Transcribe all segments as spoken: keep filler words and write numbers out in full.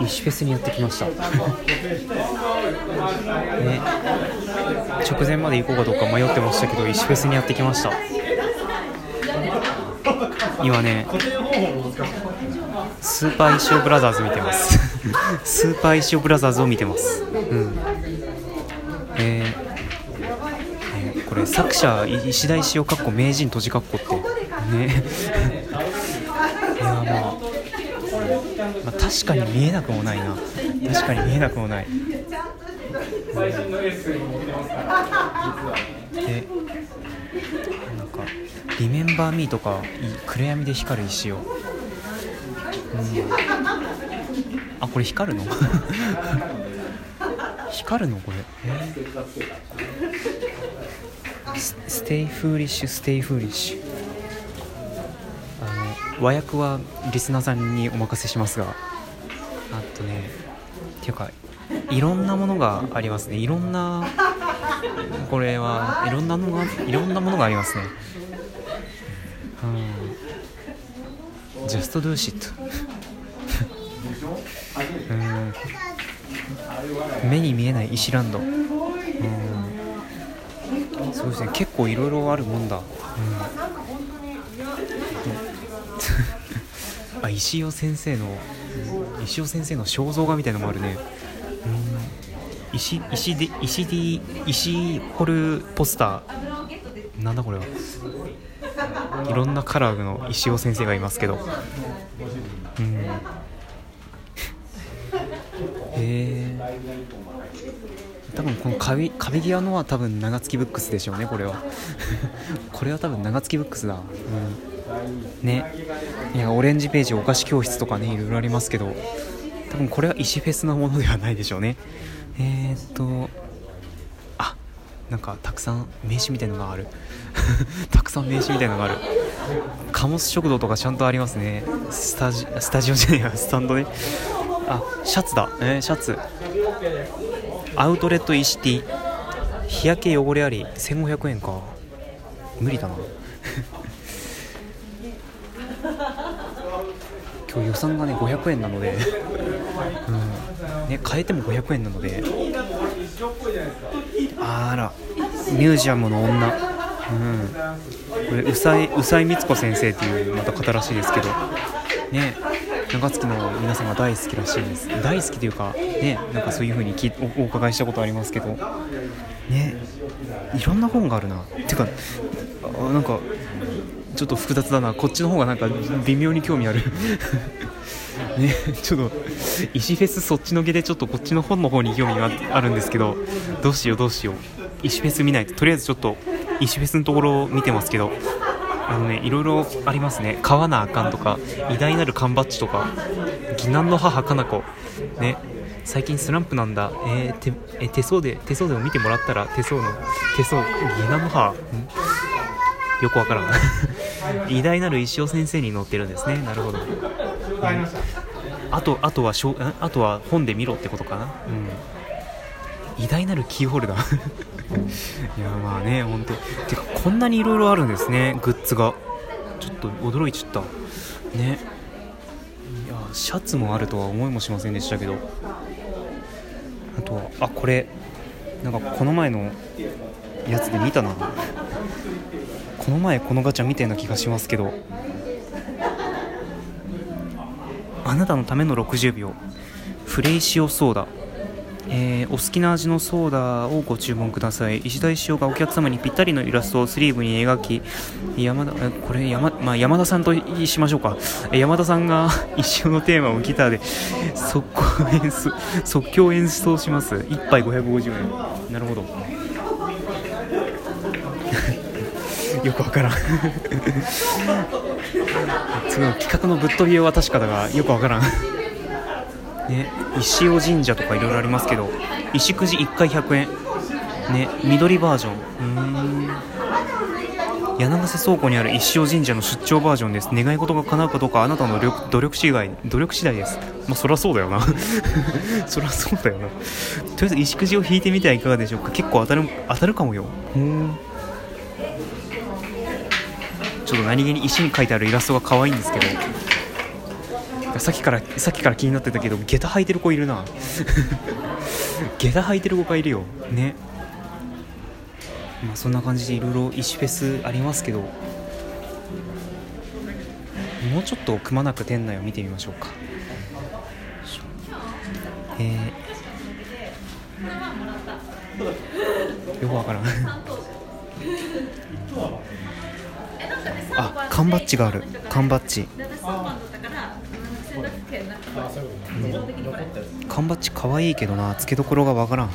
ISHIFES にやってきましたね、直前まで行こうかどうか迷ってましたけど、ISHIFES にやってきました。今ね、スーパーイシオブラザーズ見てますスーパーイシオブラザーズを見てます、うんえーね、これ作者石田石雄かっこ名人とじかっこってねいやまあ、まあ、確かに見えなくもないな確かに見えなくもない最新のエッセイに載ってますから実はね。で、なんかリメンバーミーとか暗闇で光る石を、うん、あ、これ光るの光るのこれ、えー、ス, ステイフーリッシュステイフーリッシュ和訳はリスナーさんにお任せしますが、あとね、っていうかいろんなものがありますね。いろんなこれはいろんなのがいろんなものがありますね。うん、Just do shit 、うん。目に見えないイシランド。うん、そうですね。結構いろいろあるもんだ。うんあ、石尾先生の、うん、石尾先生の肖像画みたいなのもあるね、うん、石、石で、石で、石彫るポスターなんだこれはいろんなカラーの石尾先生がいますけど、うん、えー、多分この壁、壁際のは多分長月ブックスでしょうねこれはこれは多分長月ブックスだ、うんね、いやオレンジページお菓子教室とかねいろいろありますけど、多分これは石フェスのものではないでしょうね。えー、っとあ、なんかたくさん名刺みたいなのがあるたくさん名刺みたいなのがある。貨物食堂とかちゃんとありますね。スタジ、スタジオじゃないやスタンドね。あ、シャツだ、えー、シャツアウトレットイシティ日焼け汚れありせんごひゃくえんか、無理だな今日予算がねごひゃくえんなので、うんね、買えてもごひゃくえんなので、あらミュージアムの女、うん、これうさい、うさいみつこ先生っていうまた方らしいですけどね、長月の皆さんが大好きらしいです。大好きというかね、なんかそういう風にき お, お伺いしたことありますけどね、いろんな本があるなってか、あ、なんかちょっと複雑だな、こっちの方がなんか微妙に興味あるね、ちょっとISHIFESそっちのけでちょっとこっちの本の方に興味があるんですけど、どうしようどうしよう、ISHIFES見ないと。とりあえずちょっとISHIFESのところを見てますけど、あのね、いろいろありますね。買わなあかんとか、偉大なる缶バッジとか、義男の母かな子ね、最近スランプなんだ、えー、手, え手相で手相でも見てもらったら、手相の手相義男の母よくわからん偉大なる石尾先生に載ってるんですね。なるほど、うん、あとあとはしょあとは本で見ろってことかな、うん、偉大なるキーホルダーいやまあね、本当てかこんなにいろいろあるんですね、グッズが。ちょっと驚いちゃったね。いやシャツもあるとは思いもしませんでしたけど、あとはあ、これなんかこの前のやつで見たな、この前このガチャみたいな気がしますけど、あなたのためのろくじゅうびょうフレイシオソーダ、えー、お好きな味のソーダをご注文ください。石田石雄がお客様にぴったりのイラストをスリーブに描き、山田、これ 山,、まあ、山田さんとしましょうか。山田さんが石雄のテーマをギターで即興演奏、即興演奏します。いっぱいごひゃくごじゅうえん。なるほどよくわからんその企画のぶっ飛びを渡し方がよくわからんね、石尾神社とかいろいろありますけど、石くじいっかいひゃくえん、ね、緑バージョン、うーん、柳瀬倉庫にある石尾神社の出張バージョンです。願い事が叶うかどうかあなたの努力、努力次第、努力次第です。まあそりゃそうだよなそりゃそうだよなとりあえず石くじを引いてみてはいかがでしょうか。結構当たる、当たるかもよ。うーん、ちょっと何気に石に書いてあるイラストが可愛いんですけど、さっきからさっきから気になってたけど、下駄履いてる子いるな下駄履いてる子がいるよね。まあそんな感じでいろいろイシフェスありますけど、もうちょっとくまなく店内を見てみましょうか。えー、よくわからんあ、缶バッジがある。缶バッジ、うん、缶バッジかわいいけどな、付けどころがわからん、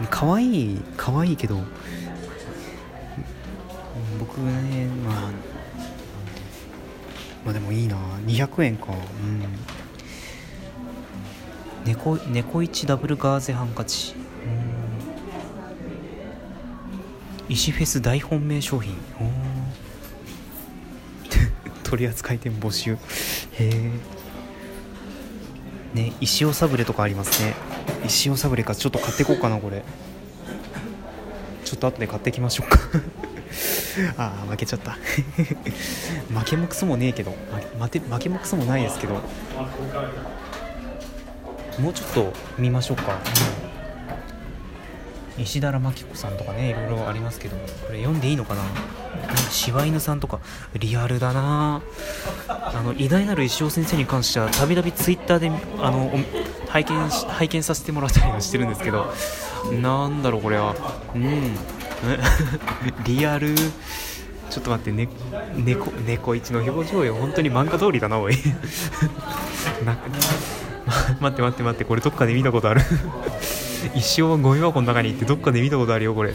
うん、かわいいかわいいけど、僕ね、まあ、まあでもいいな、にひゃくえんか、うん、猫、猫一ダブルガーゼハンカチ、うん、イシフェス大本命商品、取扱店募集、へえ、ね、石尾サブレとかありますね。石尾サブレか、ちょっと買ってこうかな、これちょっと後で買ってきましょうかあー、負けちゃった負けもクソもねえけど、負け、負けもクソもないですけど、もうちょっと見ましょうか、うん、石田らまきこさんとかね、いろいろありますけど、これ読んでいいのかな。柴犬さんとかリアルだな。あの偉大なる石尾先生に関してはたびたびツイッターであの拝見し拝見させてもらったりはしてるんですけど、なんだろうこれは、うんリアル、ちょっと待って、ね、猫、猫一の表情よ、本当に漫画通りだなおいな待って待って待って、これどっかで見たことある一生ゴミ箱の中に行ってどっかで見たことあるよこれ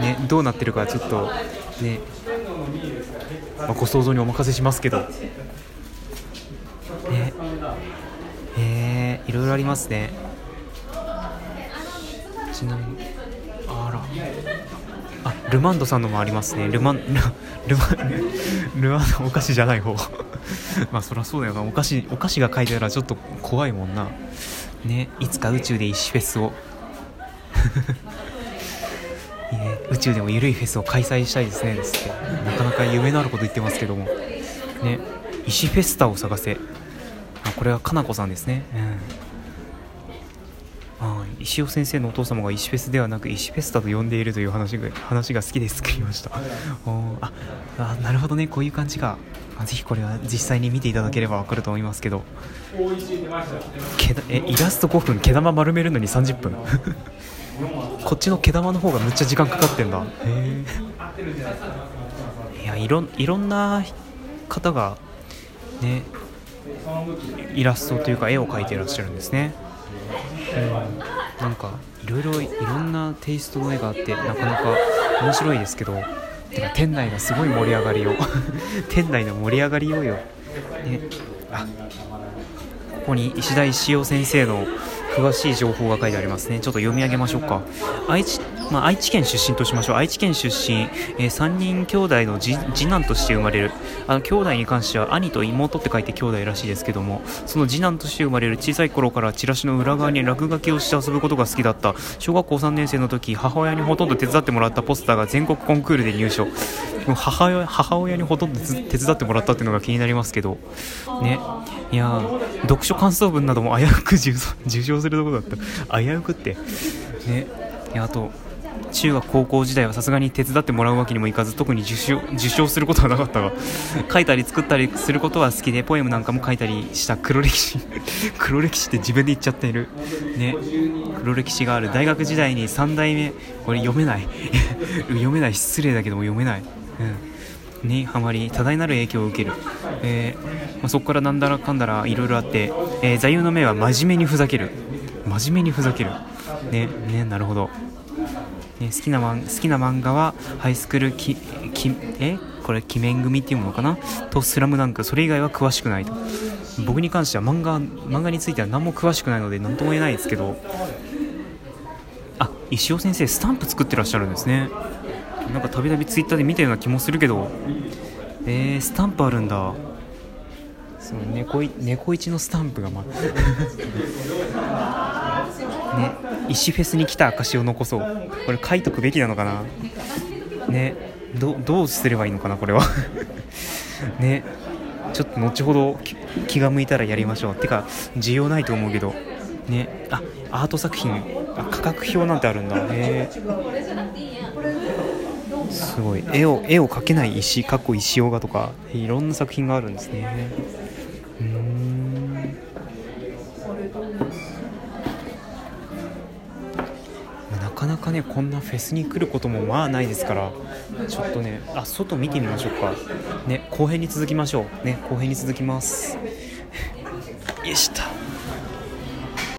ね、どうなってるかちょっとね、まあ、ご想像にお任せしますけどね、えー、いろいろありますね。ちなみに、あら、あ、ルマンドさんのもありますね。ルマンルマンルマンド、お菓子じゃない方まあそりゃそうだよな、お菓子、お菓子が書いてたらちょっと怖いもんなね。いつか宇宙でイシフェスをいいね、宇宙でもゆるいフェスを開催したいですねですって、なかなか夢のあること言ってますけどもね。イシフェスタを探せ、あ、これはかなこさんですね、うん、あ、石尾先生のお父様がイシフェスではなくイシフェスタと呼んでいるという話が、話が好きで作りましたああ、なるほどね、こういう感じか。ぜひこれは実際に見ていただければ分かると思いますけど、けだ、え、イラストごふん、毛玉丸めるのにさんじゅっぷんこっちの毛玉の方がむっちゃ時間かかってんだ。へえ、いや、いろ、いろんな方がね、イラストというか絵を描いていらっしゃるんですね、うん、なんかいろいろいろんなテイストの絵があって、なかなか面白いですけど、てか店内がすごい盛り上がりよ店内の盛り上がりよよ、ね、あ、ここに石田石尾先生の詳しい情報が書いてありますね。ちょっと読み上げましょうか。愛知、まあ、愛知県出身としましょう。愛知県出身、えー、さんにん兄弟の次男として生まれる。あの兄弟に関しては兄と妹って書いて兄弟らしいですけども、その次男として生まれる。小さい頃からチラシの裏側に落書きをして遊ぶことが好きだった。小学校さんねん生の時、母親にほとんど手伝ってもらったポスターが全国コンクールで入賞。母親、母親にほとんど手伝ってもらったっていうのが気になりますけどね。いや、読書感想文なども危うく受賞するところだった。危うくってね。いや、あと中学高校時代はさすがに手伝ってもらうわけにもいかず、特に受賞、受賞することはなかったが書いたり作ったりすることは好きで、ポエムなんかも書いたりした。黒歴史黒歴史って自分で言っちゃっているね。黒歴史がある。大学時代にさん代目、これ読めない読めない、失礼だけども読めない、うん、にハマり、多大なる影響を受ける、えーまあ、そこからなんだらかんだらいろいろあって、えー、座右の銘は真面目にふざける。真面目にふざけるね、ね、なるほど、ね、好きなマン、好きな漫画はハイスクールききえこれ鬼面組っていうものかなとスラムダンク、それ以外は詳しくないと。僕に関しては漫画、漫画については何も詳しくないので何とも言えないですけど、あ、石尾先生スタンプ作ってらっしゃるんですね。なんかたびたびツイッターで見たような気もするけど、えー、スタンプあるんだ。その猫い、猫一のスタンプがまね、イシフェスに来た証を残そう。これ書いとくべきなのかなね、ど、どうすればいいのかなこれはね、ちょっと後ほど気が向いたらやりましょう。てか需要ないと思うけどね。あ、アート作品、あ、価格表なんてあるんだ。へー、すごい。絵を絵を描けない石、かっこ石オガとかいろんな作品があるんですね。うーん、なかなかねこんなフェスに来ることもまあないですから、ちょっとね、あ、外見てみましょうかね。後編に続きましょうね。後編に続きますよしと。